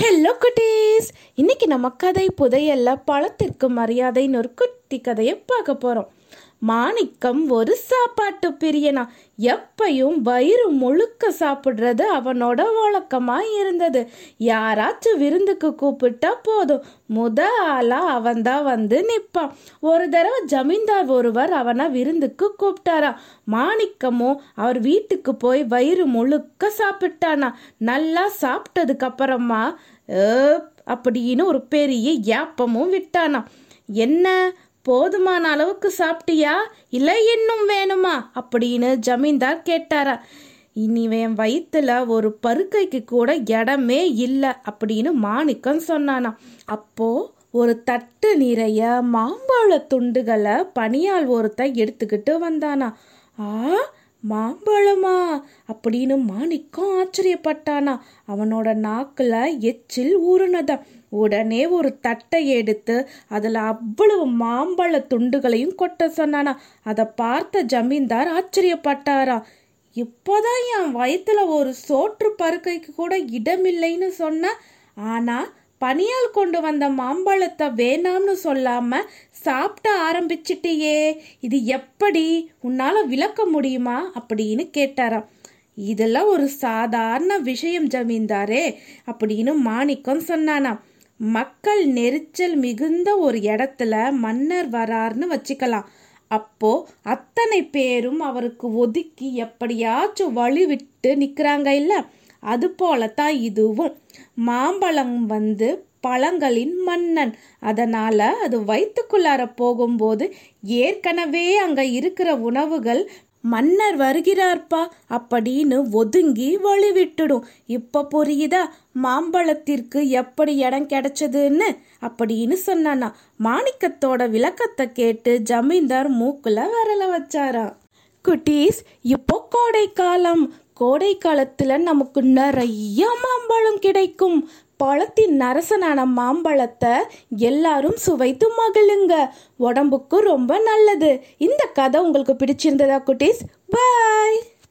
Hello குட்டீஸ், இன்னைக்கு நம்ம கதை புதையல்ல பழத்திற்கு மரியாதைன்னு ஒரு குட்டி கதையை பார்க்க போறோம். மாணிக்கம் ஒரு சாப்பாட்டு பிரியனா. எப்பையும் வயிறு முழுக்க சாப்பிட்றது அவனோட வழக்கமா இருந்தது. யாராச்சும் விருந்துக்கு கூப்பிட்டா போதும், முத ஆளா அவன்தான் வந்து நிற்பான். ஒரு தடவை ஜமீன்தார் ஒருவர் அவனை விருந்துக்கு கூப்பிட்டாரா. மாணிக்கமோ அவர் வீட்டுக்கு போய் வயிறு முழுக்க சாப்பிட்டானா. நல்லா சாப்பிட்டதுக்கு அப்புறமா அப்படின்னு ஒரு பெரிய ஏப்பமும் விட்டானா. என்ன, போதுமான அளவுக்கு சாப்பிட்டியா, இல்லை இன்னும் வேணுமா அப்படின்னு ஜமீன்தார் கேட்டாரா. இனிவன் வயிற்றுல ஒரு பருக்கைக்கு கூட இடமே இல்லை அப்படின்னு மாணிக்கம் சொன்னானா. அப்போ ஒரு தட்டு நிறைய மாம்பழ துண்டுகளை பணியால் ஒருத்த எடுத்துக்கிட்டு வந்தானா. ஆ, மாம்பழமா அப்படின்னு மாணிக்கம் ஆச்சரியப்பட்டானா. அவனோட நாக்குல எச்சில் ஊறுனதான். உடனே ஒரு தட்டை எடுத்து அதில் அவ்வளவு மாம்பழ துண்டுகளையும் கொட்ட சொன்னானா. அதை பார்த்த ஜமீன்தார் ஆச்சரியப்பட்டாரா. இப்போதான் என் வயிற்றுல ஒரு சோற்று பருக்கைக்கு கூட இடமில்லைன்னு சொன்ன, ஆனால் பணியால் கொண்டு வந்த மாம்பழத்தை வேணாம்னு சொல்லாம சாப்பிட ஆரம்பிச்சிட்டியே, இது எப்படி, உன்னால விளக்க முடியுமா அப்படின்னு கேட்டாராம். இதெல்லாம் ஒரு சாதாரண விஷயம் ஜமீன்தாரே அப்படின்னு மாணிக்கம் சொன்னானா. மக்கள் நெரிச்சல் மிகுந்த ஒரு இடத்துல மன்னர் வரார்னு வச்சுக்கலாம். அப்போ அத்தனை பேரும் அவருக்கு ஒதுக்கி எப்படியாச்சும் வழி விட்டு நிக்கிறாங்க இல்ல, அது போலத்தான் இதுவும். மாம்பழம் வந்து பழங்களின் மன்னன், அதனால அது வயிற்றுக்குள்ளார போகும்போது ஏற்கனவே அங்க இருக்கிற உணவுகள் மன்னர் வருகிறார்ப்பா அப்படின்னு ஒதுங்கி வழி விட்டுடும். இப்ப புரியுதா மாம்பழத்திற்கு எப்படி இடம் கிடைச்சதுன்னு அப்படின்னு சொன்னானா. மாணிக்கத்தோட விளக்கத்தை கேட்டு ஜமீன்தார் மூக்குல விரல வச்சாரா. குட்டீஸ், இப்போ கோடை காலம். கோடை காலத்துல நமக்கு நிறைய மாம்பழம் கிடைக்கும். பழத்தின் அரசனான மாம்பழத்தை எல்லாரும் சுவைத்து மகிழுங்க. உடம்புக்கு ரொம்ப நல்லது. இந்த கதை உங்களுக்கு பிடிச்சிருந்ததா குட்டீஸ்? பாய்.